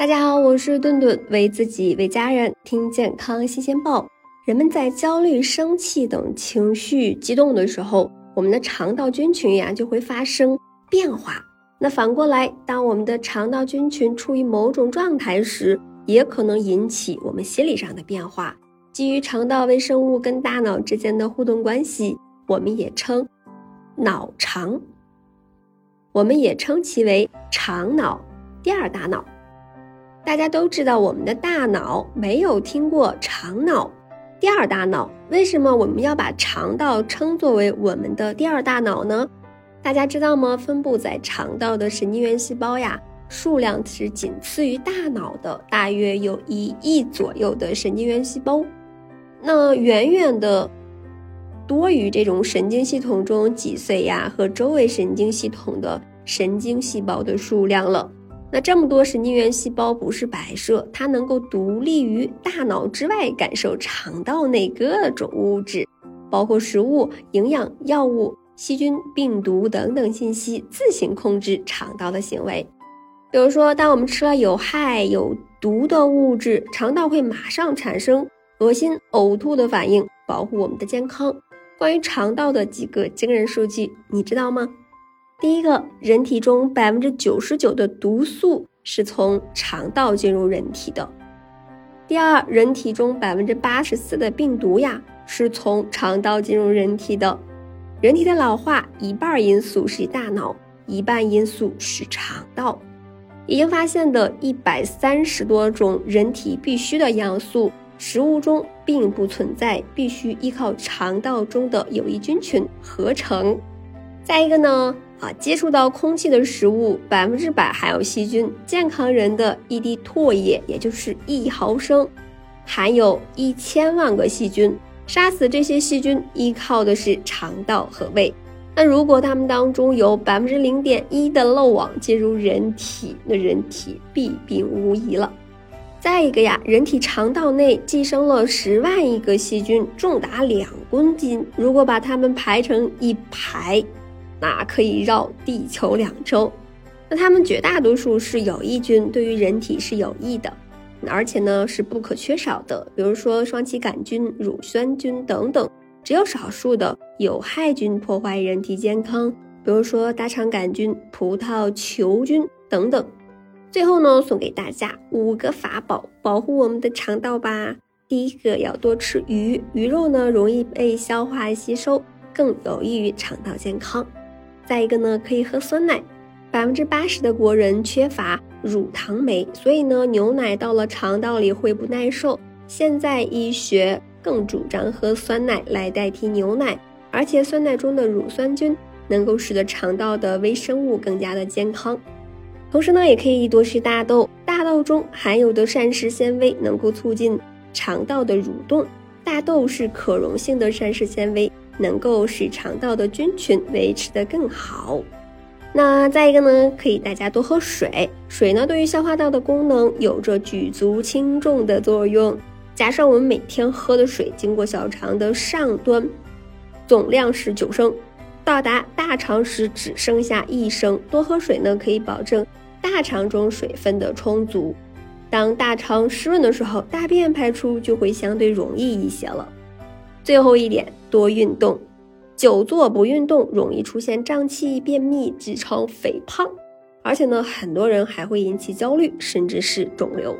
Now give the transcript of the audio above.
大家好，我是顿顿，为自己为家人听健康新鲜报。人们在焦虑、生气等情绪激动的时候，我们的肠道菌群就会发生变化。那反过来，当我们的肠道菌群处于某种状态时，也可能引起我们心理上的变化。基于肠道微生物跟大脑之间的互动关系，我们也称脑肠，我们也称其为肠脑、第二大脑。大家都知道我们的大脑，没有听过肠脑、第二大脑。为什么我们要把肠道称作为我们的第二大脑呢？大家知道吗？分布在肠道的神经元细胞数量是仅次于大脑的，大约有1亿左右的神经元细胞，那远远的多于这种神经系统中脊髓和周围神经系统的神经细胞的数量了。那这么多神经元细胞不是摆设，它能够独立于大脑之外，感受肠道内各种物质，包括食物、营养、药物、细菌、病毒等等信息，自行控制肠道的行为。比如说，当我们吃了有害有毒的物质，肠道会马上产生恶心、呕吐的反应，保护我们的健康。关于肠道的几个惊人数据，你知道吗？第一个，人体中 99% 的毒素是从肠道进入人体的。第二，人体中 84% 的病毒是从肠道进入人体的。人体的老化，一半因素是大脑，一半因素是肠道。已经发现的130多种人体必需的养素，食物中并不存在，必须依靠肠道中的有益菌群合成。再一个呢，接触到空气的食物 100% 含有细菌，健康人的一滴唾液，也就是1毫升，含有1000万个细菌，杀死这些细菌依靠的是肠道和胃。那如果它们当中有 0.1% 的漏网进入人体，那人体弊病无疑了。再一个人体肠道内寄生了10万亿个细菌，重达2公斤，如果把它们排成一排，那可以绕地球2周。那它们绝大多数是有益菌，对于人体是有益的，而且呢是不可缺少的。比如说双歧杆菌、乳酸菌等等，只有少数的有害菌破坏人体健康，比如说大肠杆菌、葡萄球菌等等。最后呢，送给大家5个法宝保护我们的肠道吧。第一个，要多吃鱼，鱼肉呢容易被消化吸收，更有益于肠道健康。再一个呢，可以喝酸奶。80% 的国人缺乏乳糖酶，所以呢，牛奶到了肠道里会不耐受。现在医学更主张喝酸奶来代替牛奶，而且酸奶中的乳酸菌能够使得肠道的微生物更加的健康。同时呢，也可以多吃大豆，大豆中含有的膳食纤维能够促进肠道的蠕动。大豆是可溶性的膳食纤维，能够使肠道的菌群维持得更好。那再一个呢，可以大家多喝水，水呢对于消化道的功能有着举足轻重的作用。加上我们每天喝的水经过小肠的上端，总量是9升，到达大肠时只剩下1升。多喝水呢可以保证大肠中水分的充足，当大肠湿润的时候，大便排出就会相对容易一些了。最后一点，多运动。久坐不运动，容易出现胀气、便秘、痔疮、肥胖，而且呢，很多人还会引起焦虑，甚至是肿瘤。